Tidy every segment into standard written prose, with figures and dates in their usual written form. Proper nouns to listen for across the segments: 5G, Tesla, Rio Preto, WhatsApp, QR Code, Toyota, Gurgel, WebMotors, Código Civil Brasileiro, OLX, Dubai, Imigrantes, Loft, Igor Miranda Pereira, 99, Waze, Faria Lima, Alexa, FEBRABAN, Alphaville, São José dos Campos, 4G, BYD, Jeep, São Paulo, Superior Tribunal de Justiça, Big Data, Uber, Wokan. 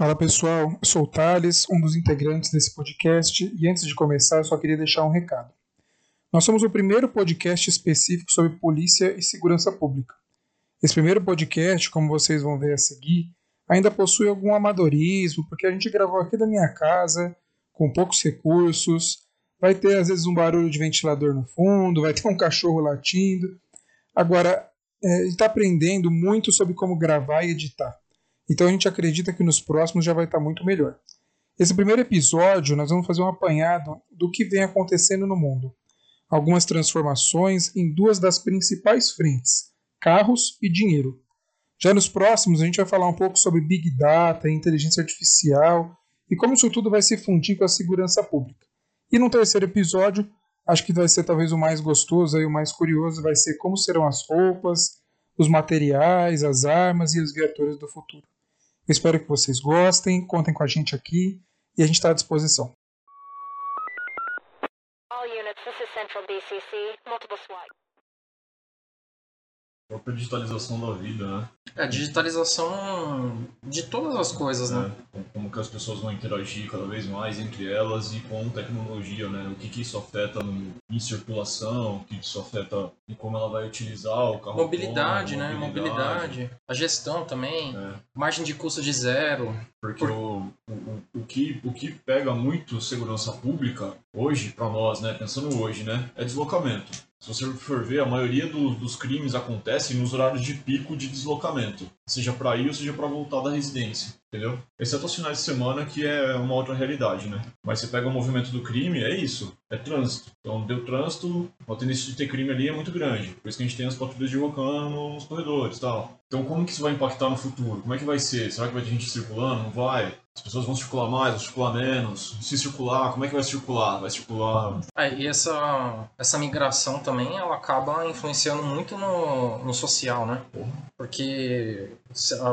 Fala pessoal, eu sou o Tales, um dos integrantes desse podcast, e antes de começar eu só queria deixar um recado. Nós somos o primeiro podcast específico sobre polícia e segurança pública. Esse primeiro podcast, como vocês vão ver a seguir, ainda possui algum amadorismo, porque a gente gravou aqui da minha casa, com poucos recursos, vai ter às vezes um barulho de ventilador no fundo, vai ter um cachorro latindo. Agora, ele está aprendendo muito sobre como gravar e editar. Então a gente acredita que nos próximos já vai estar muito melhor. Esse primeiro episódio nós vamos fazer um apanhado do que vem acontecendo no mundo. Algumas transformações em duas das principais frentes, carros e dinheiro. Já nos próximos a gente vai falar um pouco sobre Big Data, inteligência artificial e como isso tudo vai se fundir com a segurança pública. E no terceiro episódio, acho que vai ser talvez o mais gostoso e o mais curioso, vai ser como serão as roupas, os materiais, as armas e as viaturas do futuro. Eu espero que vocês gostem, contem com a gente aqui e a gente está à disposição. A digitalização da vida, né? A digitalização de todas as coisas, né? Como que as pessoas vão interagir cada vez mais entre elas e com tecnologia, né? O que isso afeta em circulação, o que isso afeta em como ela vai utilizar o carro. Mobilidade, né? Mobilidade. A gestão também. É. Margem de custo de zero. Porque o que pega muito segurança pública hoje para nós, né? Pensando hoje, né? É deslocamento. Se você for ver, a maioria dos crimes acontece nos horários de pico de deslocamento. Seja para ir ou seja para voltar da residência, entendeu? Exceto aos finais de semana, que é uma outra realidade, né? Mas você pega o movimento do crime, é isso. É trânsito. Então, deu trânsito, a tendência de ter crime ali é muito grande. Por isso que a gente tem as patrulhas de Wokan nos corredores e tal. Então, como que isso vai impactar no futuro? Como é que vai ser? Será que vai ter gente circulando? Não vai? As pessoas vão circular mais, vão circular menos? Se circular, como é que vai circular? Vai circular... E essa migração também, ela acaba influenciando muito no social, né? Porque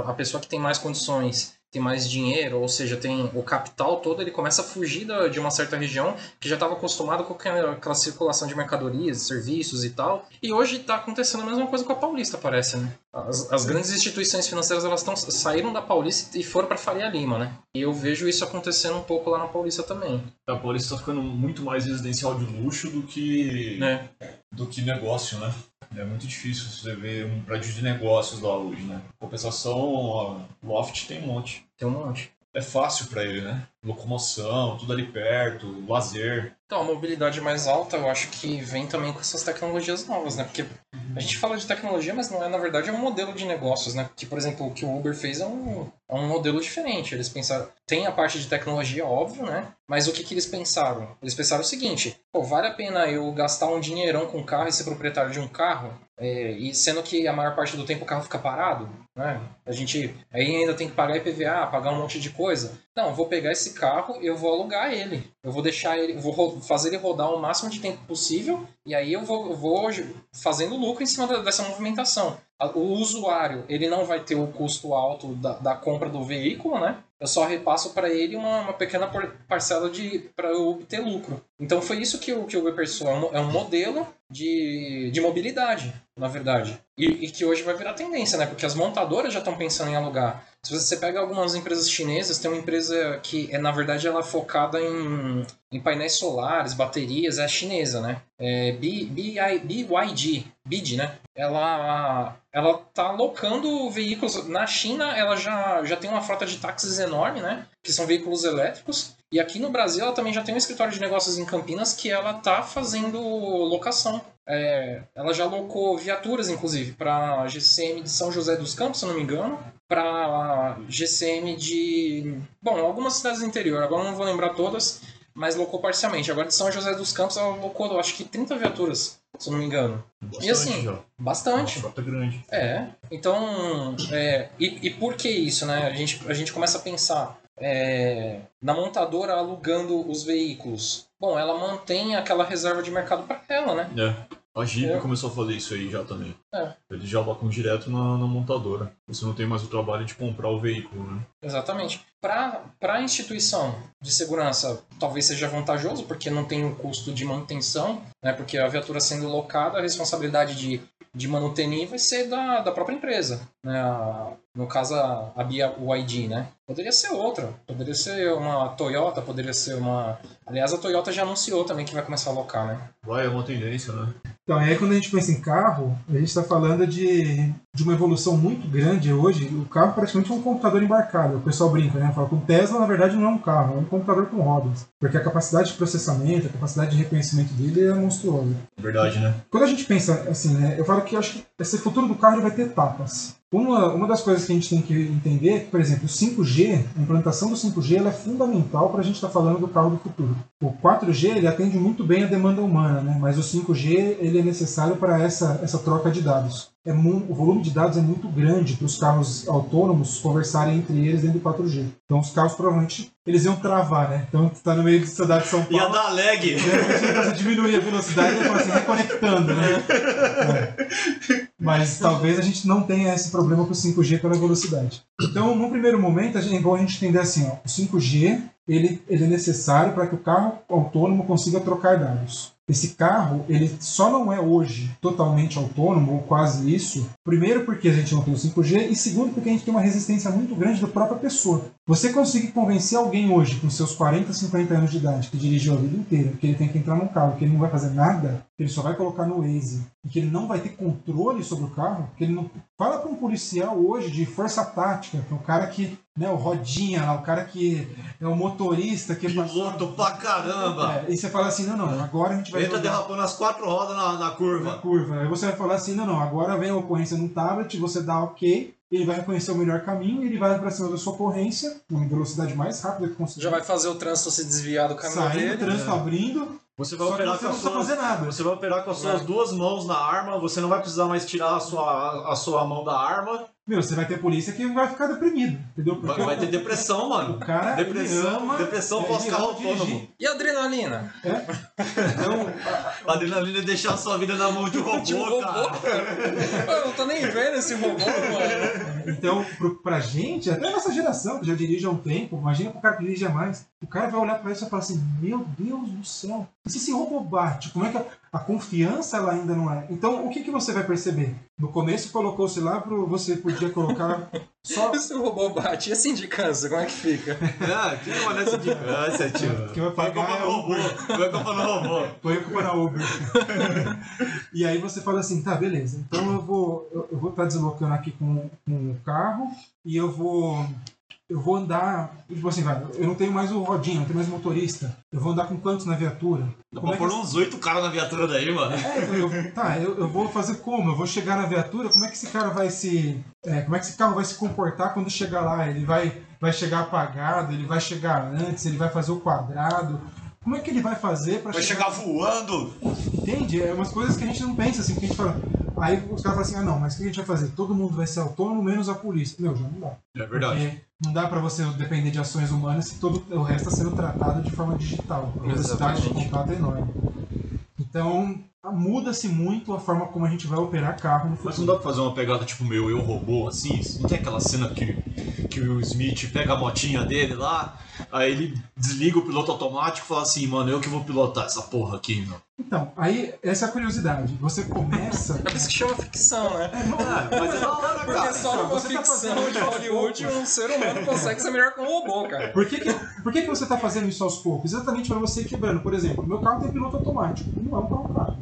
a pessoa que tem mais condições, tem mais dinheiro, ou seja, tem o capital todo, ele começa a fugir de uma certa região que já estava acostumado com aquela circulação de mercadorias, serviços e tal. E hoje está acontecendo a mesma coisa com a Paulista, parece, né? As grandes instituições financeiras, elas saíram da Paulista e foram para Faria Lima, né? E eu vejo isso acontecendo um pouco lá na Paulista também. A Paulista está ficando muito mais residencial de luxo do que negócio, né? É muito difícil você ver um prédio de negócios lá hoje, né? Compensação, a Loft tem um monte. Tem um monte. É fácil pra ele, né? Locomoção, tudo ali perto, lazer. Então, a mobilidade mais alta eu acho que vem também com essas tecnologias novas, né? Porque a gente fala de tecnologia, mas não é, na verdade, é um modelo de negócios, né? Que, por exemplo, o que o Uber fez é um modelo diferente. Eles pensaram... Tem a parte de tecnologia, óbvio, né? Mas o que eles pensaram? Eles pensaram o seguinte, pô, vale a pena eu gastar um dinheirão com um carro e ser proprietário de um carro? E sendo que a maior parte do tempo o carro fica parado, né? A gente aí ainda tem que pagar IPVA, pagar um monte de coisa. Não, vou pegar esse carro, eu vou alugar ele. Eu vou deixar ele, vou fazer ele rodar o máximo de tempo possível e aí eu vou fazendo lucro em cima dessa movimentação. O usuário, ele não vai ter o custo alto da compra do veículo, né? Eu só repasso para ele uma pequena parcela para eu obter lucro. Então foi isso que o Uber pensou, é um modelo de mobilidade, na verdade. E que hoje vai virar tendência, né? Porque as montadoras já estão pensando em alugar. Se você pega algumas empresas chinesas, tem uma empresa que, na verdade, ela é focada em painéis solares, baterias, é chinesa, né? É BYD, né? Ela tá alocando veículos. Na China, ela já tem uma frota de táxis enorme, né? Que são veículos elétricos. E aqui no Brasil, ela também já tem um escritório de negócios em Campinas que ela tá fazendo locação. Ela já alocou viaturas, inclusive, para GCM de São José dos Campos, se não me engano, para GCM de... Bom, algumas cidades do interior, agora não vou lembrar todas, mas alocou parcialmente. Agora de São José dos Campos, ela alocou, acho que 30 viaturas, se não me engano. Bastante, e assim, já. Bastante. Uma frota grande. Então, e por que isso, né? A gente começa a pensar... na montadora alugando os veículos. Bom, ela mantém aquela reserva de mercado para ela, né? A Jeep começou a fazer isso aí já também. Eles já alocam direto na montadora. Você não tem mais o trabalho de comprar o veículo, né? Exatamente. Para a instituição de segurança, talvez seja vantajoso, porque não tem o custo de manutenção, né? Porque a viatura sendo locada, a responsabilidade de manutenir vai ser da própria empresa, né? No caso, a BYD, né? Poderia ser outra. Poderia ser uma Toyota, poderia ser uma... Aliás, a Toyota já anunciou também que vai começar a alocar, né? Vai, é uma tendência, né? Então, aí quando a gente pensa em carro, a gente está falando de uma evolução muito grande hoje. O carro praticamente é um computador embarcado. O pessoal brinca, né? Fala que o Tesla, na verdade, não é um carro, é um computador com rodas. Porque a capacidade de processamento, a capacidade de reconhecimento dele é monstruosa. Verdade, né? Quando a gente pensa assim, né? Eu falo que acho que esse futuro do carro vai ter etapas. Uma das coisas que a gente tem que entender é que, por exemplo, o 5G, a implantação do 5G ela é fundamental para a gente estar falando do carro do futuro. O 4G ele atende muito bem a demanda humana, né? Mas o 5G ele é necessário para essa troca de dados. O volume de dados é muito grande para os carros autônomos conversarem entre eles dentro do 4G. Então os carros provavelmente eles iam travar, né? Então está no meio da cidade de São Paulo. Ia dar lag! Você diminui a velocidade e vai se reconectando, né? É. Mas talvez a gente não tenha esse problema com o 5G pela velocidade. Então, num primeiro momento, é bom a gente entender assim, ó, o 5G ele é necessário para que o carro autônomo consiga trocar dados. Esse carro, ele só não é hoje totalmente autônomo, ou quase isso, primeiro porque a gente não tem o 5G, e segundo porque a gente tem uma resistência muito grande da própria pessoa. Você consegue convencer alguém hoje, com seus 40, 50 anos de idade, que dirigiu a vida inteira, que ele tem que entrar num carro, que ele não vai fazer nada, que ele só vai colocar no Waze, e que ele não vai ter controle sobre o carro, que ele não... Fala para um policial hoje de força tática, que é o cara que... Né, o Rodinha lá, o cara que é o motorista que piloto pra caramba. É, e você fala assim, não, agora a gente vai... Ele tá derrapando as 4 rodas na curva. Na curva. Aí você vai falar assim, não, agora vem a ocorrência no tablet, você dá ok, ele vai reconhecer o melhor caminho, ele vai pra cima da sua ocorrência, em velocidade mais rápida que conseguir. Já vai fazer o trânsito se desviar do caminho saindo, dele. Saindo, o trânsito abrindo. Você vai operar com as suas 2 mãos na arma, você não vai precisar mais tirar a sua mão da arma. Meu, você vai ter polícia que vai ficar deprimido, entendeu? Porque vai ter depressão, mano. O cara depressão pós-carro autônomo. E a adrenalina? É? Então, a adrenalina é deixar a sua vida na mão de um robô, cara. Eu não tô nem vendo esse robô, mano. Então, pra gente, até a nossa geração, que já dirige há um tempo, imagina pro cara que dirige mais, o cara vai olhar pra isso e vai falar assim, meu Deus do céu, e se esse robô bate? Como é que... A confiança ela ainda não é. Então, o que você vai perceber? No começo colocou-se lá, você podia colocar só... Se o robô bate, e a sindicância, como é que fica? Ah, que não é sindicância, tio. Quem vai pagar é o robô. Vai comprar no robô. Põe a culpa na Uber. E aí você fala assim, tá, beleza. Então eu vou estar deslocando aqui com o carro e eu vou andar, tipo assim, vai, eu não tenho mais o rodinho, não tenho mais o motorista. Eu vou andar com quantos na viatura? Dá pra pôr uns 8 caras na viatura daí, mano. Eu vou fazer como? Eu vou chegar na viatura, como é que esse cara vai se... como é que esse carro vai se comportar quando chegar lá? Ele vai chegar apagado, ele vai chegar antes, ele vai fazer o quadrado... Como é que ele vai fazer pra chegar... Vai chegar voando! Entende? É umas coisas que a gente não pensa, assim, que a gente fala... Aí os caras falam assim, mas o que a gente vai fazer? Todo mundo vai ser autônomo, menos a polícia. Meu, já não dá. É verdade. Porque não dá pra você depender de ações humanas se todo o resto tá sendo tratado de forma digital. A velocidade de contato é enorme. Então... Muda-se muito a forma como a gente vai operar carro no futuro. Mas não dá pra fazer uma pegada tipo meu, eu robô, assim? Não tem aquela cena que o Smith pega a motinha dele lá, aí ele desliga o piloto automático e fala assim, mano, eu que vou pilotar essa porra aqui, mano. Então, aí, essa é a curiosidade. Você começa... É por isso que chama ficção, né? Mas é da hora, cara. Porque só numa ficção de Hollywood um ser humano consegue ser melhor que um robô, cara. Por que você tá fazendo isso aos poucos? Exatamente pra você ir quebrando. Por exemplo, meu carro tem piloto automático. Não é um carro caro.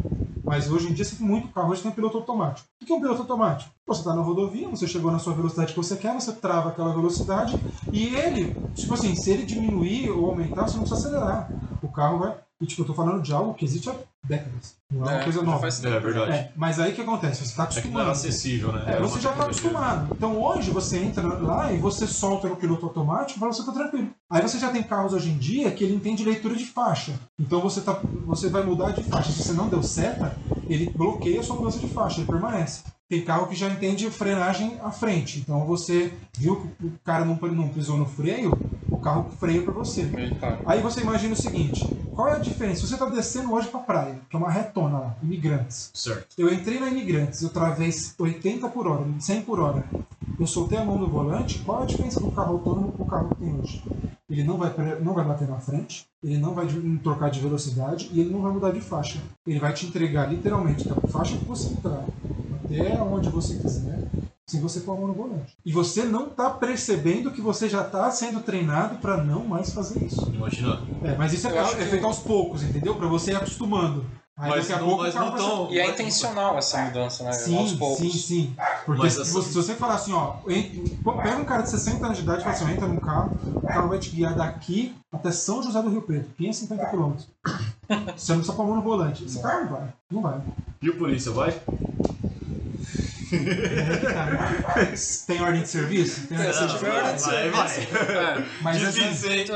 Mas hoje em dia, muito carro hoje tem piloto automático. O que é um piloto automático? Você está na rodovia, você chegou na sua velocidade que você quer, você trava aquela velocidade e ele, tipo assim, se ele diminuir ou aumentar, você não precisa acelerar. O carro vai... E tipo, eu tô falando de algo que existe há décadas. Não é uma coisa nova. É verdade. Mas aí o que acontece? Você tá acostumado. É que não é acessível, né? Você já tá acostumado. Então hoje você entra lá e você solta no piloto automático para você tá tranquilo. Aí você já tem carros hoje em dia que ele entende leitura de faixa. Então você vai mudar de faixa. Se você não deu seta, ele bloqueia a sua mudança de faixa, ele permanece. Tem carro que já entende frenagem à frente. Então você viu que o cara não pisou no freio, o carro freia para você. Aí você imagina o seguinte, qual é a diferença? Você está descendo hoje para a praia, que é uma retona lá, Imigrantes. Certo. Eu entrei na Imigrantes, eu travei 80 por hora, 100 por hora. Eu soltei a mão no volante, qual é a diferença do carro autônomo para o carro que tem hoje? Ele não vai bater na frente, ele não vai trocar de velocidade e ele não vai mudar de faixa. Ele vai te entregar literalmente da faixa que você entrar até onde você quiser. sem você pôr a mão no volante. E você não está percebendo que você já está sendo treinado para não mais fazer isso. Imagina. É, mas isso é feito aos poucos, entendeu? Para você ir acostumando. Aí mas daqui a pouco não e é intencional essa mudança, né? Sim, aos poucos. Sim, sim. Porque se, assim... se você falar assim, ó, pega um cara de 60 anos de idade e fala assim, entra num carro, o carro vai te guiar daqui até São José do Rio Preto, 550 km. Você não precisa pôr a mão no volante. Esse carro não vai, não vai. E o polícia vai? Tem ordem de serviço? Tem ordem de serviço? Vai. Mas assim,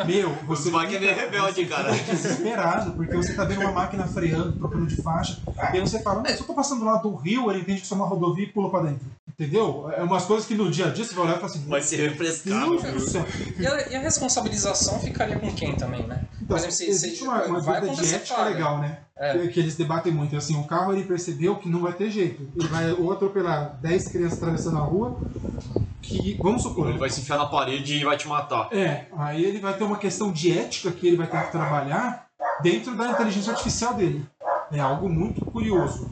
meu, você vai querer rebelde, cara. Você fica desesperado, porque você tá vendo uma máquina freando, trocando de faixa, e aí você fala, mas se eu tô passando do lado do rio, ele entende que isso é uma rodovia e pula pra dentro. Entendeu? É umas coisas que no dia a dia você vai olhar e fala assim... Vai ser refrescado. E a responsabilização ficaria com quem também, né? Então, por exemplo, existe uma vida de ética legal, né? É. Que eles debatem muito. Assim, o carro ele percebeu que não vai ter jeito. Ele vai ou atropelar 10 crianças atravessando a rua, que, vamos supor... Ele vai se enfiar na parede e vai te matar. É, aí ele vai ter uma questão de ética que ele vai ter que trabalhar dentro da inteligência artificial dele. É algo muito curioso.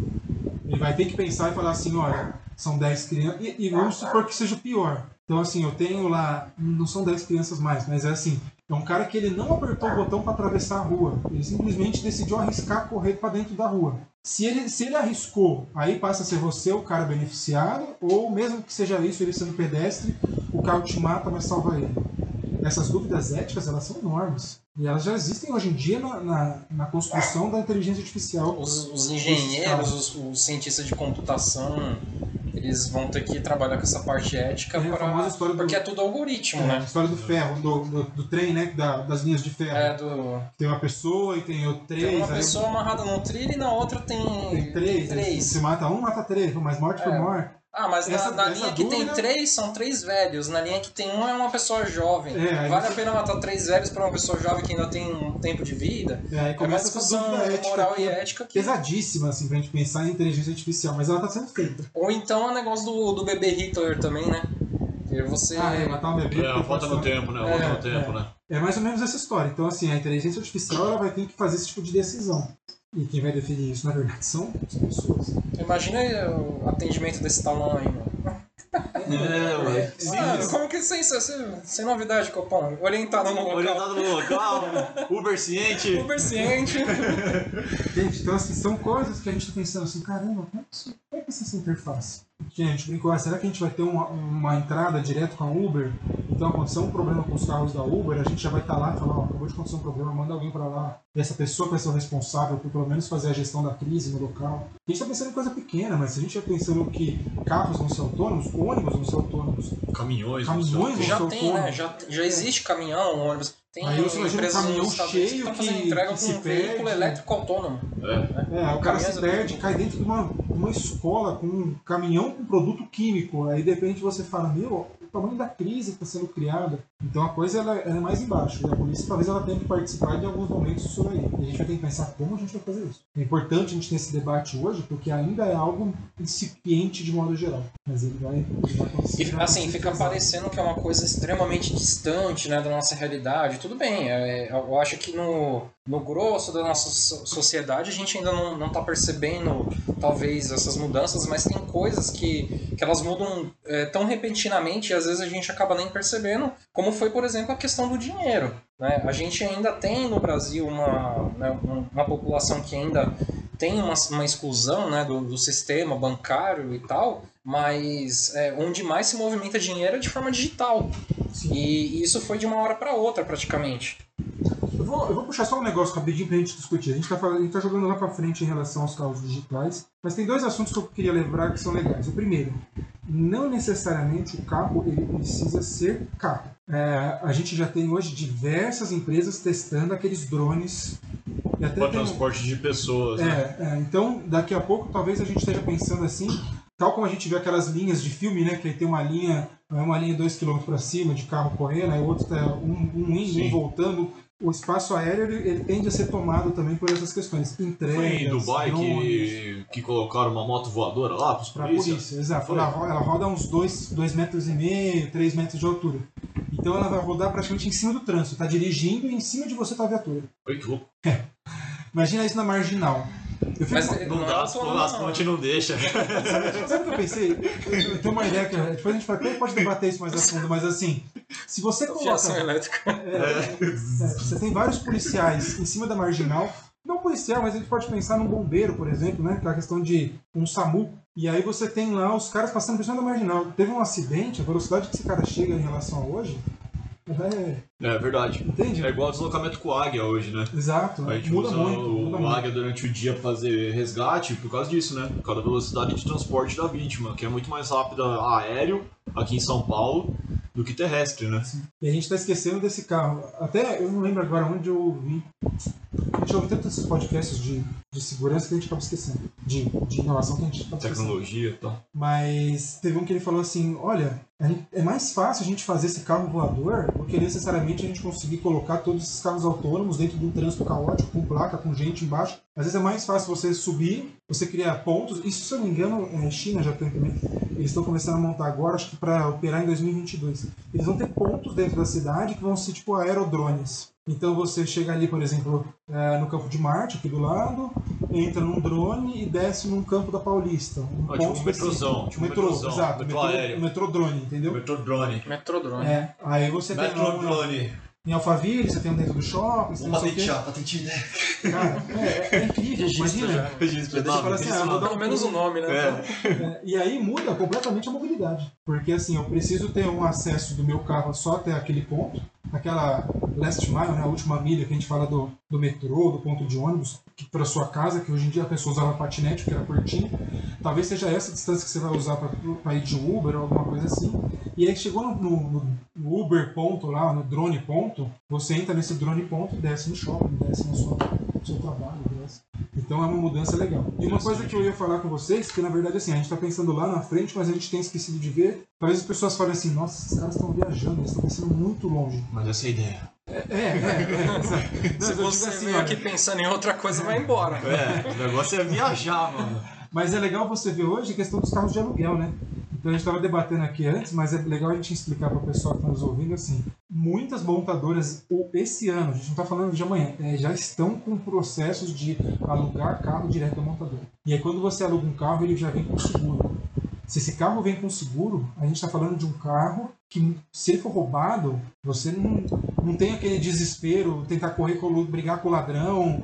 Ele vai ter que pensar e falar assim, olha, são 10 crianças... E vamos supor que seja o pior. Então, assim, eu tenho lá... Não são 10 crianças mais, mas é assim... É um cara que ele não apertou o botão para atravessar a rua. Ele simplesmente decidiu arriscar correr para dentro da rua. Se ele arriscou, aí passa a ser você o cara beneficiado, ou mesmo que seja isso, ele sendo pedestre, o carro te mata, mas salva ele. Essas dúvidas éticas, elas são enormes. E elas já existem hoje em dia na construção da inteligência artificial. Os engenheiros, os cientistas de computação... Eles vão ter que trabalhar com essa parte ética porque é tudo algoritmo, né? A história do ferro, do trem, né? Das linhas de ferro. Tem uma pessoa e tem outro três. Tem uma pessoa amarrada num trilho e na outra tem três. Se mata um, mata três, mas morte por morte. Ah, mas na linha que tem três, são três velhos. Na linha que tem um, é uma pessoa jovem. Vale a pena matar três velhos para uma pessoa jovem que ainda tem um tempo de vida? É uma discussão moral e ética que... pesadíssima, assim, pra gente pensar em inteligência artificial. Mas ela tá sendo feita. Ou então é o negócio do bebê Hitler também, né? Que você... Ah, é, matar um bebê... É, volta no tempo, né? Volta no tempo, né? É mais ou menos essa história. Então, assim, a inteligência artificial ela vai ter que fazer esse tipo de decisão. E quem vai definir isso, na verdade, são as pessoas. Imagina o atendimento desse tamanho. Como que sem novidade, Copão? Orientado no local. Uber ciente. Gente, então assim, são coisas que a gente tá pensando assim, caramba, como é que é essa interface? Gente, brincou, será que a gente vai ter uma entrada direto com a Uber? Então, aconteceu um problema com os carros da Uber, a gente já vai estar lá e falar, ó, acabou de acontecer um problema, manda alguém para lá. E essa pessoa vai ser o responsável por, pelo menos, fazer a gestão da crise no local. A gente está pensando em coisa pequena, mas se a gente está pensando que carros vão ser autônomos, ônibus vão ser autônomos. Caminhões vão ser autônomos. Né? Já existe caminhão, ônibus. Aí você imagina um caminhão cheio que fazendo entrega com um veículo elétrico autônomo. O cara se perde, cai dentro de uma escola com um caminhão com produto químico. Aí de repente você fala, meu, o tamanho da crise que está sendo criada. Então a coisa ela é mais embaixo. E a polícia talvez ela tenha que participar de alguns momentos disso aí. E a gente vai ter que pensar como a gente vai fazer isso. É importante a gente ter esse debate hoje, porque ainda é algo incipiente de modo geral. Mas ele vai acontecer. Assim, fica parecendo que é uma coisa extremamente distante, né, da nossa realidade. Tudo bem, eu acho que no grosso da nossa sociedade a gente ainda não está percebendo talvez essas mudanças, mas tem coisas que elas mudam tão repentinamente e às vezes a gente acaba nem percebendo, como foi, por exemplo, a questão do dinheiro, né? A gente ainda tem no Brasil uma população que ainda tem uma exclusão, né, do sistema bancário e tal, mas onde mais se movimenta dinheiro é de forma digital. Sim. E isso foi de uma hora para outra, praticamente. Eu vou puxar só um negócio rapidinho pra gente discutir. A gente tá jogando lá pra frente em relação aos carros digitais, mas tem dois assuntos que eu queria lembrar que são legais. O primeiro, não necessariamente o carro ele precisa ser carro. A gente já tem hoje diversas empresas testando aqueles drones para transporte de pessoas. Então, daqui a pouco, talvez a gente esteja pensando assim, tal como a gente vê aquelas linhas de filme, né, que aí tem uma linha 2 km para cima de carro correndo, aí o outro está um voltando. O espaço aéreo ele tende a ser tomado também por essas questões. Entregas, foi em Dubai que colocaram uma moto voadora lá para os polícia? Exato. Ela roda uns 2,5 metros, 3 metros de altura. Então ela vai rodar praticamente em cima do trânsito. Está dirigindo e em cima de você está a viatura. Imagina isso na Marginal. Mas as pontes não deixam. Sabe o que eu pensei? Eu tenho uma ideia que depois a gente pode debater isso mais a fundo, mas assim, se você coloca... Você tem vários policiais em cima da Marginal, não policial, mas a gente pode pensar num bombeiro, por exemplo, né? Que é a questão de um SAMU. E aí você tem lá os caras passando por cima da Marginal. Teve um acidente, a velocidade que esse cara chega em relação a hoje... É verdade. Entendi. É igual deslocamento com águia hoje, né? Exato. Né? A gente muda usa muito, o águia durante o dia pra fazer resgate por causa disso, né? Por causa da velocidade de transporte da vítima, que é muito mais rápida aéreo aqui em São Paulo do que terrestre, né? Sim. E a gente tá esquecendo desse carro. Até eu não lembro agora onde eu ouvi. A gente ouve tanto esses podcasts de segurança que a gente acaba esquecendo. De inovação que a gente acaba esquecendo. Tecnologia e tal. Mas teve um que ele falou assim, olha, é mais fácil a gente fazer esse carro voador do que necessariamente a gente conseguir colocar todos esses carros autônomos dentro de um trânsito caótico, com placa, com gente embaixo. Às vezes é mais fácil você subir, você criar pontos. Isso, se eu não me engano, a China já tem também. Eles estão começando a montar agora, acho que para operar em 2022. Eles vão ter pontos dentro da cidade que vão ser tipo aerodrones. Então você chega ali, por exemplo, no campo de Marte, aqui do lado, entra num drone e desce num campo da Paulista. Tipo um metrôzão. Exato. Metrô drone, entendeu? Metrô drone. É. Aí você tem em Alphaville, você tem um dentro do shopping... Vamos patentear, né? Cara, é incrível, imagina. Registro, pelo menos o nome, né? E aí muda completamente a mobilidade. Porque assim, eu preciso ter um acesso do meu carro só até aquele ponto, aquela last mile, né, a última milha que a gente fala do metrô, do ponto de ônibus, para sua casa, que hoje em dia a pessoa usava patinete, porque era curtinho. Talvez seja essa a distância que você vai usar para ir de Uber ou alguma coisa assim. E aí chegou no Uber ponto lá, no drone ponto, você entra nesse drone ponto e desce no shopping, desce no seu trabalho, desce. Então é uma mudança legal. E uma coisa que eu ia falar com vocês, que na verdade assim, a gente está pensando lá na frente, mas a gente tem esquecido de ver. Talvez as pessoas falem assim, nossa, esses caras estão viajando, eles estão pensando muito longe. Mas essa é a ideia. Se você assim, aqui pensando em outra coisa, vai embora. O negócio é viajar, mano. Mas é legal você ver hoje a questão dos carros de aluguel, né? Então a gente estava debatendo aqui antes, mas é legal a gente explicar para o pessoal que está nos ouvindo assim. Muitas montadoras, esse ano, a gente não está falando de amanhã, já estão com processos de alugar carro direto da montadora. E aí quando você aluga um carro, ele já vem com seguro. Se esse carro vem com seguro, a gente está falando de um carro que, se ele for roubado, você não tem aquele desespero, tentar correr, brigar com o ladrão...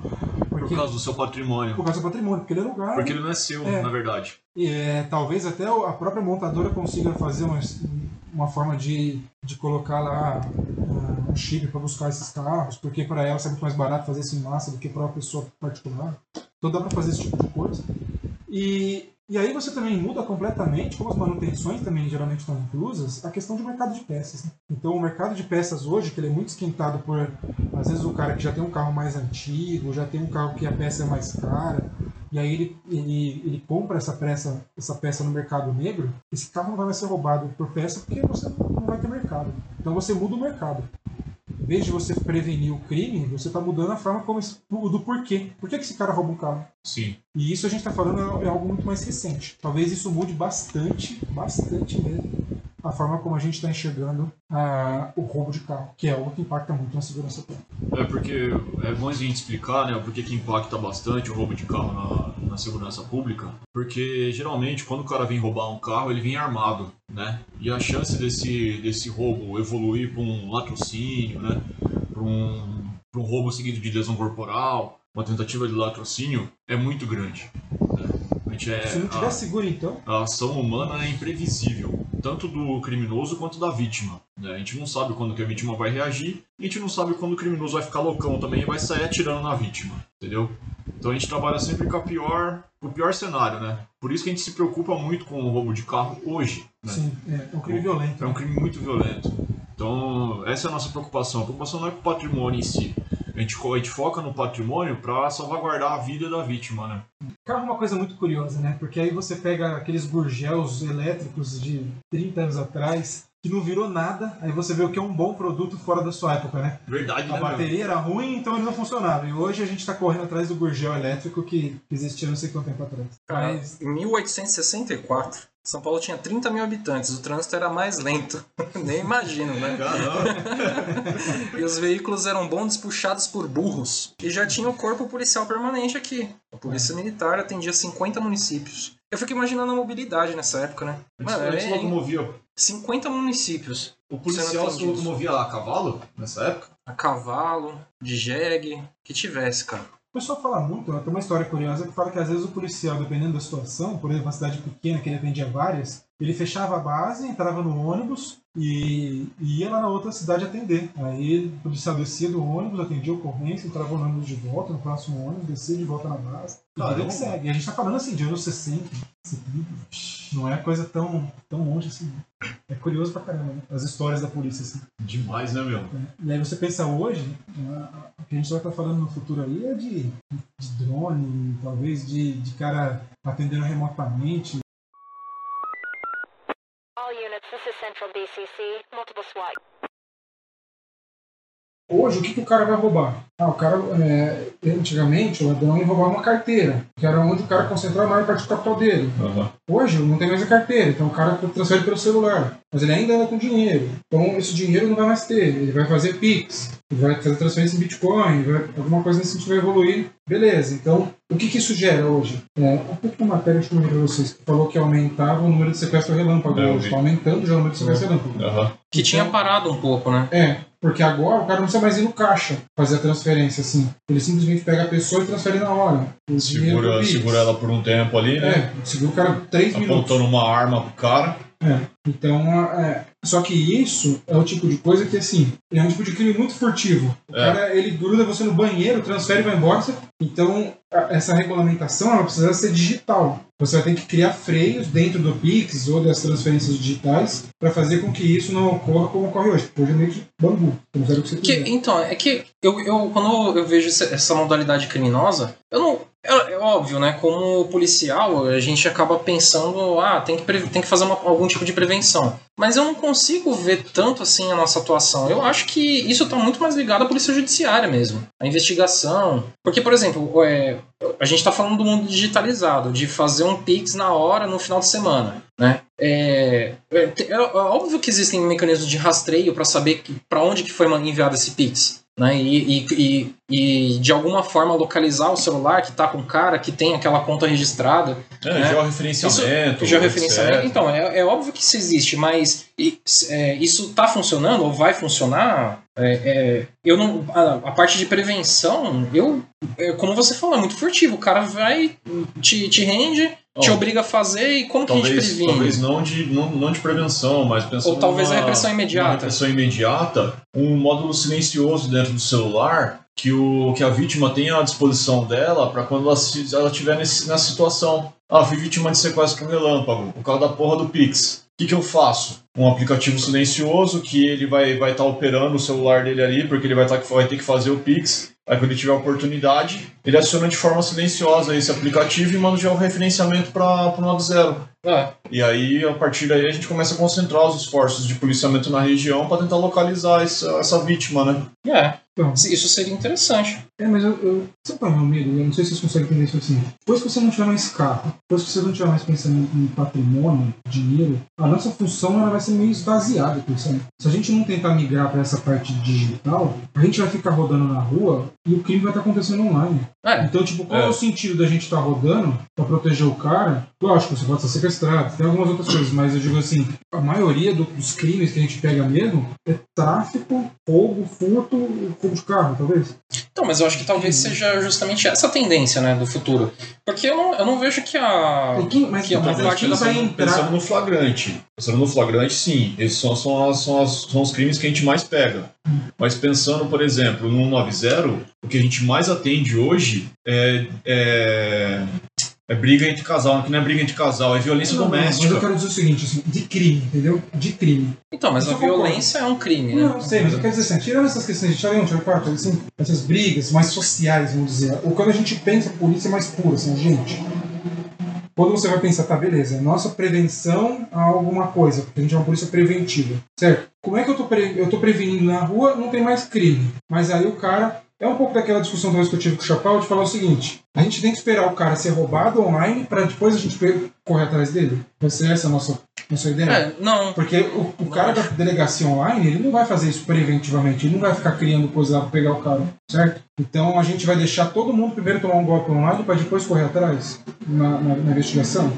Por causa do seu patrimônio. Por causa do patrimônio, porque ele é lugar. Porque ele não é seu, na verdade. Talvez até a própria montadora consiga fazer uma forma de colocar lá um chip para buscar esses carros, porque para ela é muito mais barato fazer isso em massa do que para uma pessoa particular. Então dá para fazer esse tipo de coisa. E aí você também muda completamente, como as manutenções também geralmente estão inclusas, a questão do mercado de peças. Né? Então o mercado de peças hoje, que ele é muito esquentado por, às vezes, o cara que já tem um carro mais antigo, já tem um carro que a peça é mais cara, e aí ele compra essa peça no mercado negro, esse carro não vai mais ser roubado por peça porque você não vai ter mercado. Então você muda o mercado. Em vez de você prevenir o crime, você está mudando a forma do porquê. Por que esse cara rouba um carro? Sim. E isso a gente está falando é algo muito mais recente. Talvez isso mude bastante mesmo, a forma como a gente está enxergando o roubo de carro, que é algo que impacta muito na segurança pública. Porque é bom a gente explicar, né, porque que impacta bastante o roubo de carro na segurança pública, porque geralmente quando o cara vem roubar um carro, ele vem armado, né, e a chance desse roubo evoluir para um latrocínio, né, para um roubo seguido de lesão corporal, uma tentativa de latrocínio, é muito grande. Se não tiver seguro, então... A ação humana é imprevisível, tanto do criminoso quanto da vítima. Né? A gente não sabe quando que a vítima vai reagir, a gente não sabe quando o criminoso vai ficar loucão também e vai sair atirando na vítima, entendeu? Então a gente trabalha sempre com o pior cenário, né? Por isso que a gente se preocupa muito com o roubo de carro hoje. Né? Sim, é um crime violento. É um crime muito violento. Então essa é a nossa preocupação. A preocupação não é com o patrimônio em si. A gente foca no patrimônio para salvaguardar a vida da vítima, né? Carro é uma coisa muito curiosa, né? Porque aí você pega aqueles gurgels elétricos de 30 anos atrás, que não virou nada, aí você vê o que é um bom produto fora da sua época, né? Verdade, né? A bateria era ruim, então ele não funcionava. E hoje a gente está correndo atrás do gurgel elétrico que existia não sei quanto tempo atrás. Cara, em 1864... São Paulo tinha 30 mil habitantes, o trânsito era mais lento, nem imagino, né? E os veículos eram bondes puxados por burros. E já tinha o corpo policial permanente aqui. O Polícia Militar atendia 50 municípios. Eu fico imaginando a mobilidade nessa época, né? Mano, ele se locomovia. 50 municípios. O policial se locomovia lá a cavalo nessa época? A cavalo, de jegue, que tivesse, cara. O pessoal fala muito, né? Tem uma história curiosa que fala que às vezes o policial, dependendo da situação, por exemplo, uma cidade pequena que ele atendia várias, ele fechava a base, entrava no ônibus e ia lá na outra cidade atender. Aí o policial descia do ônibus, atendia a ocorrência, entrava no ônibus de volta, no próximo ônibus, descia de volta na base. Claro, e segue. E a gente tá falando assim de anos 60, 70, não é coisa tão longe assim. É curioso pra caramba, né? As histórias da polícia, assim. Demais, né, meu? É. E aí você pensa hoje, o que a gente vai estar falando no futuro aí é de drone, talvez de cara atendendo remotamente. Hoje, o que o cara vai roubar? O cara, antigamente, o ladrão ia roubar uma carteira, que era onde o cara concentrava a maior parte do capital dele. Uhum. Hoje, não tem mais a carteira, então o cara transfere pelo celular. Mas ele ainda anda com dinheiro, então esse dinheiro não vai mais ter. Ele vai fazer PIX, ele vai fazer transferência em Bitcoin, alguma coisa nesse sentido vai evoluir. Beleza, então, o que isso gera hoje? Um pouco de matéria que eu falei pra vocês, que falou que aumentava o número de sequestro relâmpago. Hoje está aumentando já o número de sequestro relâmpago. Uhum. Que tinha parado um pouco, né? Porque agora o cara não precisa mais ir no caixa fazer a transferência, assim. Ele simplesmente pega a pessoa e transfere na hora. Segura ela por um tempo ali, né? Segura o cara 3 minutos. Apontando uma arma pro cara. Então, só que isso é o tipo de coisa que, assim, é um tipo de crime muito furtivo. O cara, ele gruda você no banheiro, transfere e vai embora. Então, essa regulamentação, ela precisa ser digital. Você vai ter que criar freios dentro do PIX ou das transferências digitais para fazer com que isso não ocorra como ocorre hoje. Hoje é meio de bambu. Não sabe o que você quiser. Então, é que eu quando eu vejo essa modalidade criminosa, eu não... É óbvio, né? Como policial, a gente acaba pensando, tem que fazer algum tipo de prevenção. Mas eu não consigo ver tanto assim a nossa atuação. Eu acho que isso está muito mais ligado à polícia judiciária mesmo. A investigação. Porque, por exemplo, a gente está falando do mundo digitalizado, de fazer um PIX na hora, no final de semana, né? É óbvio que existem mecanismos de rastreio para saber para onde que foi enviado esse PIX. Né? E de alguma forma localizar o celular que está com o cara que tem aquela conta registrada. Né? Georreferenciamento. Então, é óbvio que isso existe, mas isso está funcionando ou vai funcionar? Eu não, a parte de prevenção, como você falou, é muito furtivo. O cara vai, te rende, te obriga a fazer e como talvez, que a gente previne? Talvez não de prevenção, mas pensando. Ou talvez a repressão imediata. Uma repressão imediata, um módulo silencioso dentro do celular. Que a vítima tenha à disposição dela para quando ela estiver nessa situação. Fui vítima de sequestro relâmpago, por causa da porra do Pix. O que eu faço? Um aplicativo silencioso que ele vai estar operando o celular dele ali, porque ele vai ter que fazer o Pix. Aí quando ele tiver a oportunidade, ele aciona de forma silenciosa esse aplicativo e manda já o referenciamento para o Nodo Zero. E aí, a partir daí, a gente começa a concentrar os esforços de policiamento na região para tentar localizar essa vítima, né? Então, isso seria interessante. Mas você tá meu amigo, eu não sei se vocês conseguem entender isso assim. Depois que você não tiver mais carro, depois que você não tiver mais pensando em patrimônio, dinheiro, a nossa função ela vai ser meio esvaziada, pensando. Se a gente não tentar migrar para essa parte digital, a gente vai ficar rodando na rua e o crime vai estar acontecendo online. Então, tipo, qual é o sentido da gente estar rodando para proteger o cara? Lógico, você pode ser sequestrado, tem algumas outras coisas, mas eu digo assim, a maioria dos crimes que a gente pega mesmo é tráfico, roubo, furto, roubo de carro, talvez. Então, mas eu acho que talvez seja justamente essa tendência, né, do futuro. Porque eu não vejo que a... Pensando no flagrante. Pensando no flagrante, sim. Esses são os crimes que a gente mais pega. Mas pensando, por exemplo, no 190, o que a gente mais atende hoje é briga entre casal, que não é briga entre casal, é violência doméstica. Mas eu quero dizer o seguinte, assim, de crime, entendeu? De crime. Então, mas a violência é um crime, né? Não sei, mas eu quero dizer assim, tirando essas questões de assim, essas brigas mais sociais, vamos dizer, ou quando a gente pensa polícia mais pura, assim, gente... Quando você vai pensar, tá, beleza, nossa prevenção a alguma coisa, porque a gente é uma polícia preventiva, certo? Como é que eu tô prevenindo na rua, não tem mais crime, mas aí o cara... É um pouco daquela discussão talvez que eu tive com o Chapéu de falar o seguinte: a gente tem que esperar o cara ser roubado online para depois a gente correr atrás dele? Vai ser essa a nossa ideia? É, não. Porque o cara da delegacia online, ele não vai fazer isso preventivamente, ele não vai ficar criando coisa lá para pegar o cara, certo? Então a gente vai deixar todo mundo primeiro tomar um golpe online para depois correr atrás na investigação?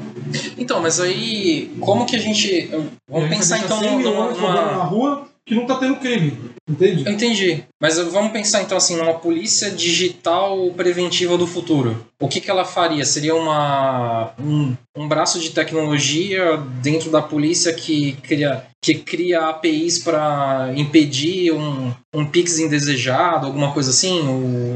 Então, mas aí como que a gente... Vamos pensar então numa rua que não tá tendo crime. Entendi. Eu entendi. Mas vamos pensar então assim, numa polícia digital preventiva do futuro. O que ela faria? Seria um braço de tecnologia dentro da polícia que cria APIs para impedir um PIX indesejado, alguma coisa assim?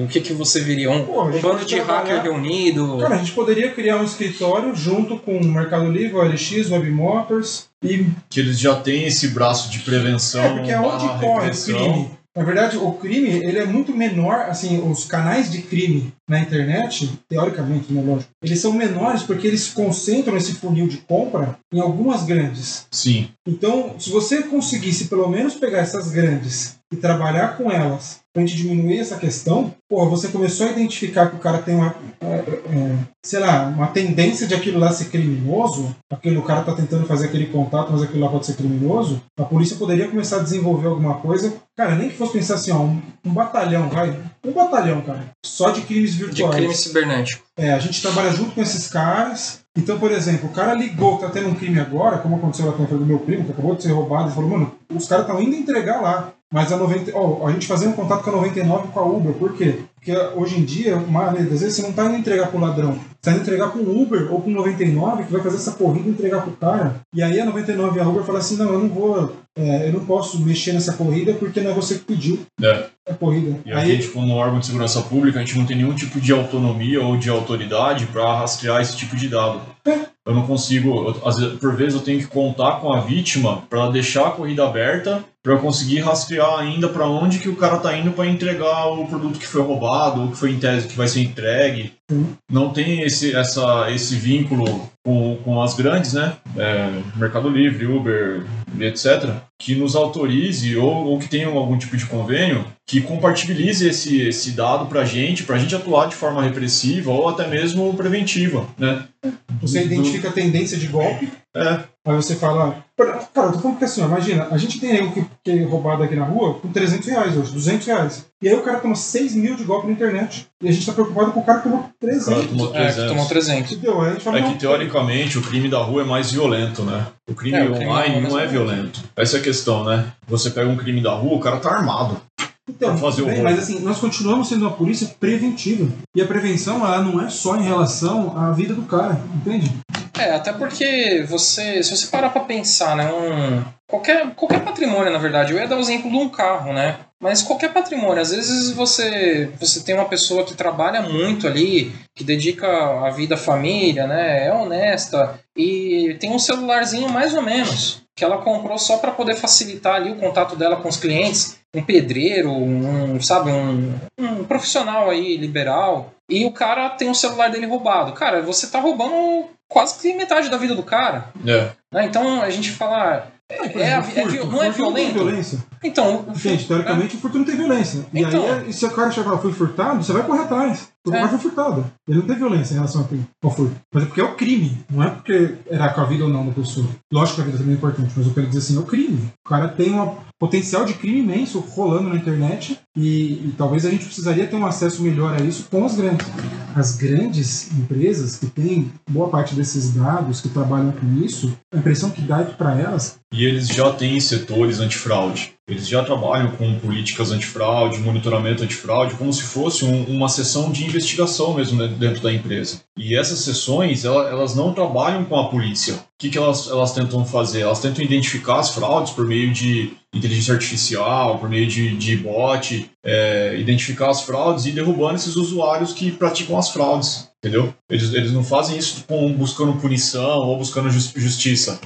O que você veria? Um bando de hacker reunido? Cara, a gente poderia criar um escritório junto com o Mercado Livre, o OLX, Webmotors e... Que eles já têm esse braço de prevenção. É, porque é onde corre o crime. Na verdade, o crime, ele é muito menor, assim, os canais de crime na internet, teoricamente, né, lógico, eles são menores porque eles concentram esse funil de compra em algumas grandes. Sim. Então, se você conseguisse pelo menos pegar essas grandes e trabalhar com elas pra gente diminuir essa questão, você começou a identificar que o cara tem uma tendência de aquilo lá ser criminoso, o cara tá tentando fazer aquele contato, mas aquilo lá pode ser criminoso, a polícia poderia começar a desenvolver alguma coisa, cara, nem que fosse pensar assim, um batalhão, um batalhão, cara, só de crimes virtuais. De crime cibernético. É, a gente trabalha junto com esses caras. Então, por exemplo, o cara ligou que tá tendo um crime agora, como aconteceu lá com a filha do meu primo, que acabou de ser roubado, e falou, mano, os caras estão indo entregar lá. Mas a gente fazia um contato com a 99 com a Uber, por quê? Porque hoje em dia, às vezes você não tá indo entregar pro ladrão, você tá indo entregar pro Uber ou pro 99, que vai fazer essa corrida e entregar pro cara. E aí a 99 e a Uber falam assim, não, eu não posso mexer nessa corrida porque não é você que pediu a corrida. E aí, tipo, no órgão de segurança pública, a gente não tem nenhum tipo de autonomia ou de autoridade para rastrear esse tipo de dado. Eu não consigo, por vezes eu tenho que contar com a vítima para deixar a corrida aberta, para eu conseguir rastrear ainda para onde que o cara tá indo para entregar o produto que foi roubado, ou que foi em tese que vai ser entregue. Não tem esse vínculo com as grandes, né? Mercado Livre, Uber, etc., que nos autorize ou que tenha algum tipo de convênio que compatibilize esse dado pra gente atuar de forma repressiva ou até mesmo preventiva, né? Você identifica a tendência de golpe, aí você fala... Cara, eu tô falando que assim, imagina, a gente tem aí o que é roubado aqui na rua com R$300 hoje, R$200. E aí o cara toma 6 mil de golpe na internet. E a gente tá preocupado com o cara que tomou 300. Que deu, aí a gente fala, que teoricamente o crime da rua é mais violento, né? O crime online não é violento. Essa é a questão, né? Você pega um crime da rua, o cara tá armado. Então, mas assim, nós continuamos sendo uma polícia preventiva. E a prevenção, ela não é só em relação à vida do cara, entende? Até porque se você parar pra pensar, né, qualquer patrimônio, na verdade, eu ia dar o exemplo de um carro, né, mas qualquer patrimônio, às vezes você tem uma pessoa que trabalha muito ali, que dedica a vida à família, né, é honesta, e tem um celularzinho mais ou menos, que ela comprou só para poder facilitar ali o contato dela com os clientes, um pedreiro, um profissional aí liberal, e o cara tem o celular dele roubado. Cara, você tá roubando quase que metade da vida do cara. Então a gente fala... não é violento? Então, gente, teoricamente o furto não tem violência. E aí, se o cara chegar e foi furtado, você vai correr atrás. O cara foi furtado. Ele não tem violência em relação ao furto. Mas é porque é o crime. Não é porque era com a vida ou não da pessoa. Lógico que a vida também é importante, mas eu quero dizer assim, é o crime. O cara tem um potencial de crime imenso rolando na internet e talvez a gente precisaria ter um acesso melhor a isso com as grandes. As grandes empresas que têm boa parte desses dados, que trabalham com isso, a impressão que dá é que para elas... E eles já têm setores antifraude. Eles já trabalham com políticas antifraude, monitoramento antifraude, como se fosse uma sessão de investigação mesmo dentro da empresa. E essas sessões, elas não trabalham com a polícia. O que elas tentam fazer? Elas tentam identificar as fraudes por meio de inteligência artificial, por meio de bot, identificar as fraudes e derrubando esses usuários que praticam as fraudes, entendeu? Eles não fazem isso buscando punição ou buscando justiça.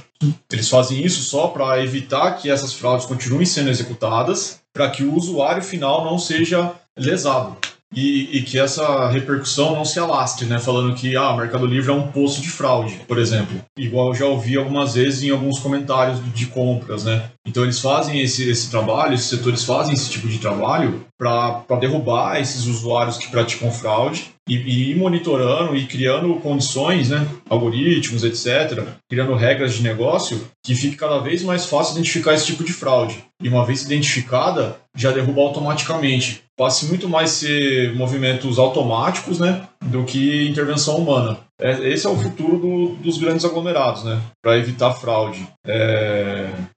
Eles fazem isso só para evitar que essas fraudes continuem sendo executadas, para que o usuário final não seja lesado. e que essa repercussão não se alastre, né? Falando que o Mercado Livre é um poço de fraude, por exemplo. Igual eu já ouvi algumas vezes em alguns comentários de compras, né? Então eles fazem esse trabalho, esses setores fazem esse tipo de trabalho para derrubar esses usuários que praticam fraude e ir monitorando e criando condições, né? Algoritmos, etc. Criando regras de negócio que fique cada vez mais fácil identificar esse tipo de fraude. E uma vez identificada, já derruba automaticamente. Passe muito mais ser movimentos automáticos, né, do que intervenção humana. Esse é o futuro dos grandes aglomerados, né, para evitar fraude.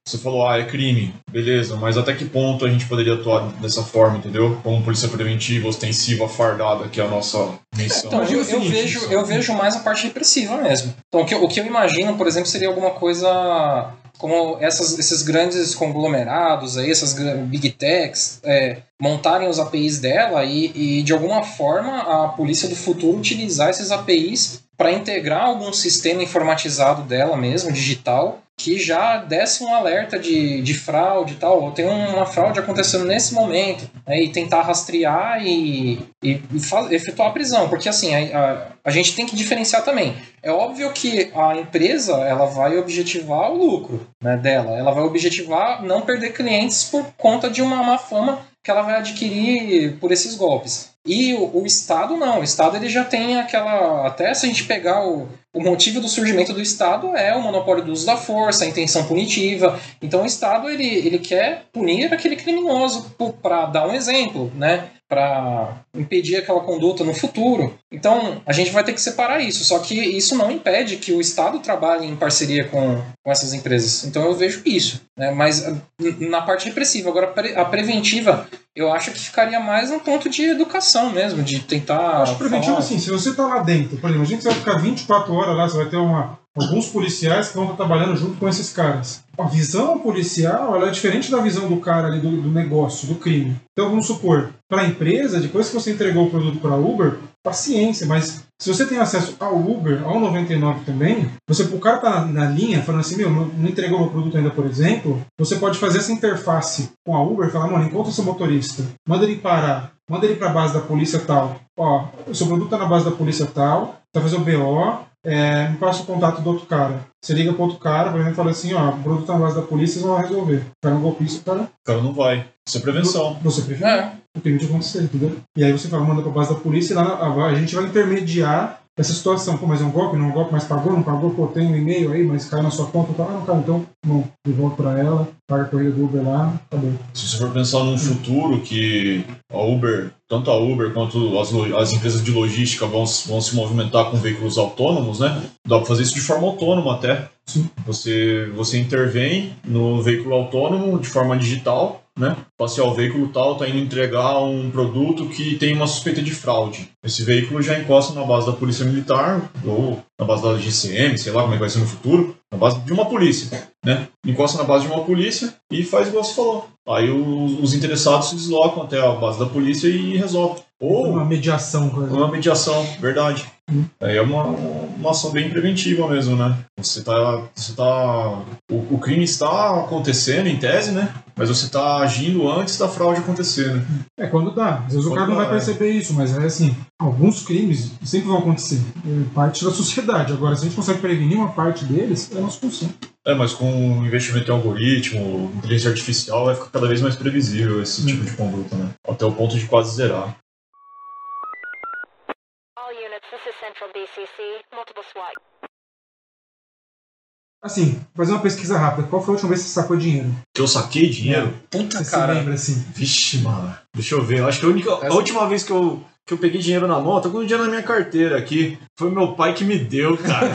Você falou, é crime, beleza, mas até que ponto a gente poderia atuar dessa forma, entendeu? Como polícia preventiva, ostensiva, fardada, que é a nossa missão. Então, eu vejo mais a parte repressiva mesmo. Então, o que eu imagino, por exemplo, seria alguma coisa como esses grandes conglomerados, aí, essas big techs, montarem os APIs dela e, de alguma forma, a polícia do futuro utilizar esses APIs para integrar algum sistema informatizado dela mesmo, digital, que já desse um alerta de fraude e tal, tem uma fraude acontecendo nesse momento, né, e tentar rastrear e efetuar a prisão, porque assim, a gente tem que diferenciar também. É óbvio que a empresa, ela vai objetivar o lucro, né, dela, ela vai objetivar não perder clientes por conta de uma má fama que ela vai adquirir por esses golpes. E o Estado não, o Estado ele já tem aquela... Até se a gente pegar o motivo do surgimento do Estado é o monopólio do uso da força, a intenção punitiva. Então o Estado ele quer punir aquele criminoso para dar um exemplo, né? Para impedir aquela conduta no futuro. Então, a gente vai ter que separar isso. Só que isso não impede que o Estado trabalhe em parceria com essas empresas. Então, eu vejo isso, né? Mas na parte repressiva. Agora, a preventiva, eu acho que ficaria mais no ponto de educação mesmo, de tentar... Eu acho preventivo assim, se você está lá dentro, por exemplo, a gente vai ficar 24 horas lá, você vai ter alguns policiais que vão estar trabalhando junto com esses caras. A visão policial ela é diferente da visão do cara ali do negócio, do crime. Então vamos supor, para a empresa, depois que você entregou o produto para a Uber, paciência, mas se você tem acesso ao Uber, ao 99 também, o cara tá na linha falando assim, não entregou meu produto ainda, por exemplo, você pode fazer essa interface com a Uber e falar, encontra seu motorista, manda ele parar, manda ele para a base da polícia tal, o seu produto tá na base da polícia tal, tá fazendo o BO, me passa o contato do outro cara. Você liga pro outro cara, por exemplo, e fala assim, o produto tá na base da polícia, vocês vão resolver. O cara é um golpista, o cara não vai. Isso é prevenção. Você previne. O crime de acontecer, entendeu? E aí você manda pra base da polícia e lá a gente vai intermediar essa situação. Mas é um golpe? Não é um golpe? Mas pagou? Não pagou? Tem um e-mail aí, mas caiu na sua conta. Não caiu, então, devolve pra ela, paga a corrida do Uber lá, acabou. Se você for pensar num futuro que a Uber... Tanto a Uber quanto as empresas de logística vão se movimentar com veículos autônomos, né? Dá para fazer isso de forma autônoma até. Sim. Você intervém no veículo autônomo de forma digital, né? Passear o veículo tal, está indo entregar um produto que tem uma suspeita de fraude. Esse veículo já encosta na base da polícia militar ou na base da GCM, sei lá como é que vai ser no futuro. Na base de uma polícia, né? Encosta na base de uma polícia e faz igual você falou. Aí os interessados se deslocam até a base da polícia e resolvem. Ou uma mediação. Uma mediação, verdade. Aí é uma ação bem preventiva mesmo, né? O crime está acontecendo, em tese, né? Mas você está agindo antes da fraude acontecer, né? Quando dá. Às vezes o cara não vai perceber isso, mas é assim, alguns crimes sempre vão acontecer. É parte da sociedade. Agora, se a gente consegue prevenir uma parte deles, é a nossa função. Mas com o investimento em algoritmo, inteligência artificial, vai ficar cada vez mais previsível esse tipo de conduta, né? Até o ponto de quase zerar. Assim, fazer uma pesquisa rápida. Qual foi a última vez que você sacou dinheiro? Que eu saquei dinheiro? Puta, você cara. Você lembra assim? Vixe, mano. Deixa eu ver. Acho que a última vez que eu peguei dinheiro na mão, tô com dinheiro na minha carteira aqui. Foi meu pai que me deu, cara.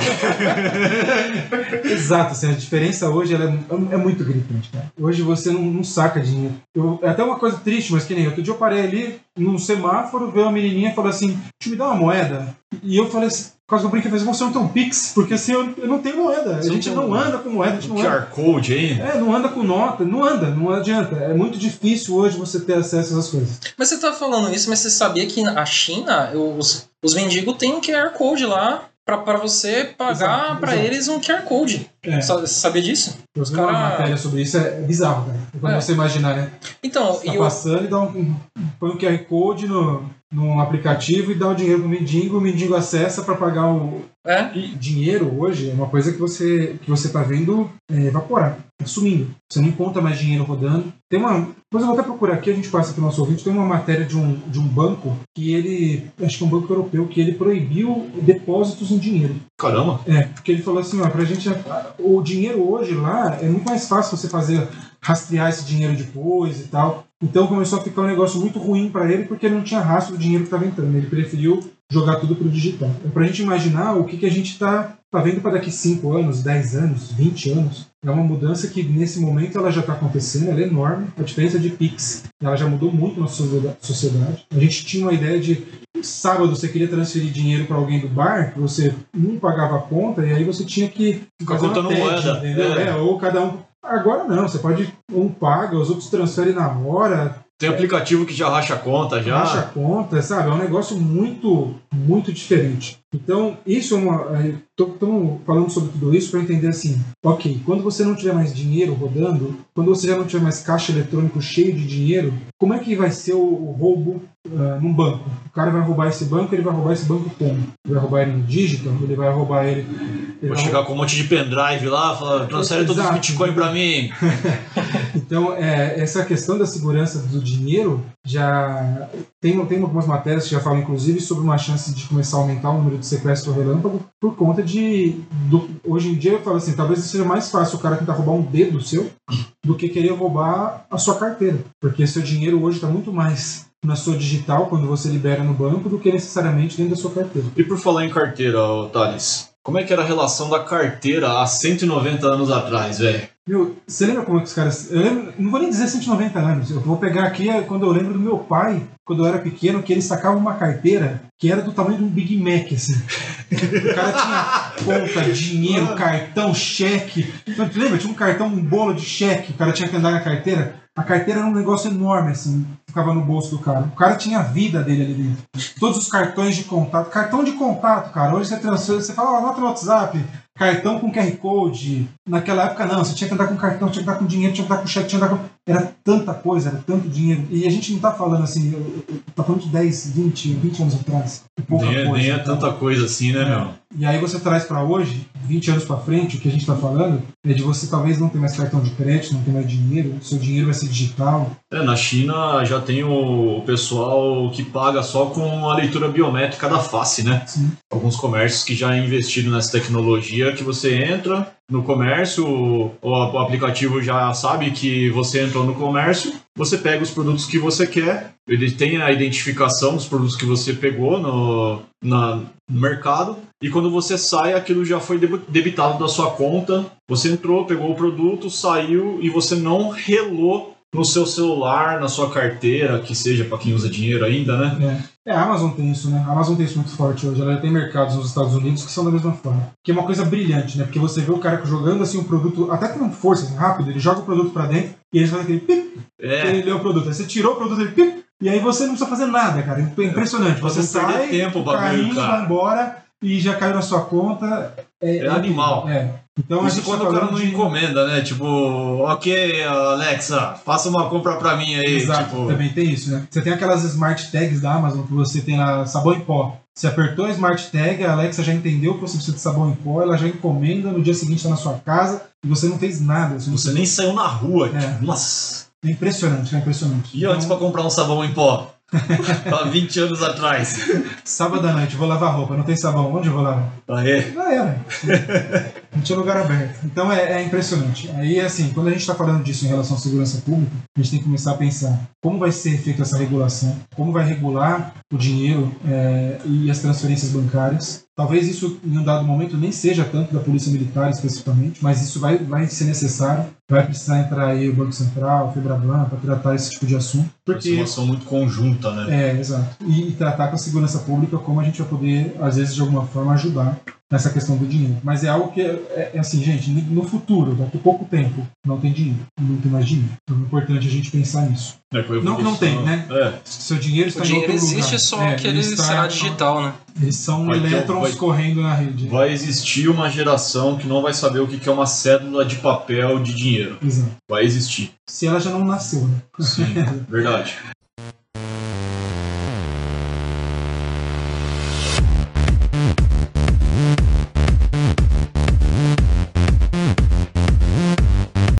Exato, assim, a diferença hoje ela é muito gritante, cara. Hoje você não saca dinheiro. É até uma coisa triste, mas que nem outro dia eu parei ali num semáforo, veio uma menininha e falou assim, deixa eu me dar uma moeda. E eu falei assim, por causa do brinquedo, você não tem um PIX, porque assim, eu não tenho moeda. A gente não anda com moeda. O QR Code aí? Não anda com nota. Não adianta. É muito difícil hoje você ter acesso a essas coisas. Mas você tá falando isso, mas você sabia que a China, os mendigos têm um QR Code lá para você pagar para eles um QR Code. Você sabia disso? Os caras... Uma matéria sobre isso é bizarro, cara. Quando você imaginar, né? Então... Você tá passando e põe um QR Code no... num aplicativo e dá o dinheiro pro mendigo, o mendigo acessa para pagar o... É? E dinheiro hoje é uma coisa que você tá vendo evaporar, sumindo. Você não encontra mais dinheiro rodando. Tem uma... Depois eu vou até procurar aqui, a gente passa pro nosso ouvinte, tem uma matéria de um banco que ele... Acho que é um banco europeu, que ele proibiu depósitos em dinheiro. Caramba! É, porque ele falou assim, ó, pra gente... O dinheiro hoje lá é muito mais fácil você fazer... rastrear esse dinheiro depois e tal. Então começou a ficar um negócio muito ruim para ele, porque ele não tinha rastro do dinheiro que estava entrando. Ele preferiu jogar tudo para o digital. É para a gente imaginar o que a gente está vendo para daqui 5 anos, 10 anos, 20 anos. É uma mudança que, nesse momento, ela já está acontecendo, ela é enorme. A diferença de PIX, ela já mudou muito na nossa sociedade. A gente tinha uma ideia de... Sábado você queria transferir dinheiro para alguém do bar, você não pagava a conta, e aí você tinha que... Ficar contando moeda. Entendeu? É, ou cada um... Agora não, você pode, um paga, os outros transferem na hora. Tem aplicativo que já racha a conta, já. Racha a conta, sabe? É um negócio muito, muito diferente. Então, isso é uma... Estamos falando sobre tudo isso para entender assim, ok, quando você não tiver mais dinheiro rodando, quando você já não tiver mais caixa eletrônico cheio de dinheiro, como é que vai ser o roubo num banco? O cara vai roubar esse banco, ele vai roubar esse banco como? Ele vai roubar ele no digital? Ele vai roubar ele... Vou chegar com um monte de pendrive lá, falar, transfere todos os bitcoins para mim. Então, essa questão da segurança do dinheiro, já tem algumas matérias que já falam, inclusive, sobre uma chance de começar a aumentar o número de sequestro relâmpago por conta de hoje em dia eu falo assim, talvez seja mais fácil o cara tentar roubar um dedo seu do que querer roubar a sua carteira, porque seu dinheiro hoje está muito mais na sua digital quando você libera no banco do que necessariamente dentro da sua carteira. E por falar em carteira, Thales, como é que era a relação da carteira há 190 anos atrás, velho? Meu, você lembra como é que os caras... Eu lembro, não vou nem dizer 190 anos, eu vou pegar aqui quando eu lembro do meu pai, quando eu era pequeno, que ele sacava uma carteira que era do tamanho de um Big Mac, assim. O cara tinha conta, dinheiro, cartão, cheque. Lembra? Tinha um cartão, um bolo de cheque, o cara tinha que andar na carteira. A carteira era um negócio enorme, assim, ficava no bolso do cara. O cara tinha a vida dele ali dentro. Todos os cartões de contato. Cartão de contato, cara. Hoje você transfere, você fala, anota no WhatsApp, cartão com QR Code. Naquela época, não. Você tinha que andar com cartão, tinha que andar com dinheiro, tinha que andar com cheque, tinha que andar com... Era tanta coisa, era tanto dinheiro. E a gente não tá falando assim, tá falando de 10, 20 anos atrás. Pouca coisa. Nem é tanta coisa assim, né, meu? E aí você traz pra hoje, 20 anos pra frente, o que a gente tá falando é de você talvez não ter mais cartão de crédito, não ter mais dinheiro, seu dinheiro vai ser digital. É, na China já tem o pessoal que paga só com a leitura biométrica da face, né? Sim. Alguns comércios que já investiram nessa tecnologia que você entra no comércio, o aplicativo já sabe que você entrou no comércio, você pega os produtos que você quer, ele tem a identificação dos produtos que você pegou no mercado, e quando você sai, aquilo já foi debitado da sua conta, você entrou, pegou o produto, saiu, e você não relou no seu celular, na sua carteira, que seja para quem usa dinheiro ainda, né? A Amazon tem isso, né? A Amazon tem isso muito forte hoje. Ela tem mercados nos Estados Unidos que são da mesma forma. Que é uma coisa brilhante, né? Porque você vê o cara jogando assim o produto, até com força, assim, rápido, ele joga o produto para dentro e ele faz aquele pip, ele lê o produto. Aí você tirou o produto, ele pip, e aí você não precisa fazer nada, cara. É impressionante. Você sai, tempo, caindo, vai embora e já caiu na sua conta. É animal. É. Então, isso quando o cara não encomenda, né? Tipo, ok, Alexa, faça uma compra pra mim aí. Exato, tipo... também tem isso, né? Você tem aquelas smart tags da Amazon que você tem lá, sabão em pó. Você apertou a smart tag, a Alexa já entendeu que você precisa de sabão em pó, ela já encomenda, no dia seguinte tá na sua casa e você não fez nada. Você nem saiu na rua. Tipo, nossa. É impressionante, é impressionante. E então... antes pra comprar um sabão em pó? Há 20 anos atrás. Sábado à noite, vou lavar roupa, não tem sabão, onde eu vou lavar? Aí. Ah, é. Não tinha lugar aberto. Então é impressionante. Aí, assim, quando a gente está falando disso em relação à segurança pública, a gente tem que começar a pensar como vai ser feita essa regulação, como vai regular o dinheiro e as transferências bancárias. Talvez isso, em um dado momento, nem seja tanto da Polícia Militar especificamente, mas isso vai ser necessário. Vai precisar entrar aí o Banco Central, o Febraban, para tratar esse tipo de assunto. Porque é uma ação muito conjunta, né? É, exato. E tratar com a segurança pública como a gente vai poder, às vezes, de alguma forma, ajudar nessa questão do dinheiro. Mas é algo que, assim, gente, no futuro, daqui a pouco tempo, não tem dinheiro, não tem mais dinheiro. Então é importante a gente pensar nisso. Não tem, né? Seu dinheiro está em outro lugar. O dinheiro existe, só que ele será digital, né? Eles são elétrons correndo na rede. Vai existir uma geração que não vai saber o que é uma cédula de papel de dinheiro. Exato. Vai existir. Se ela já não nasceu, né? Sim, verdade.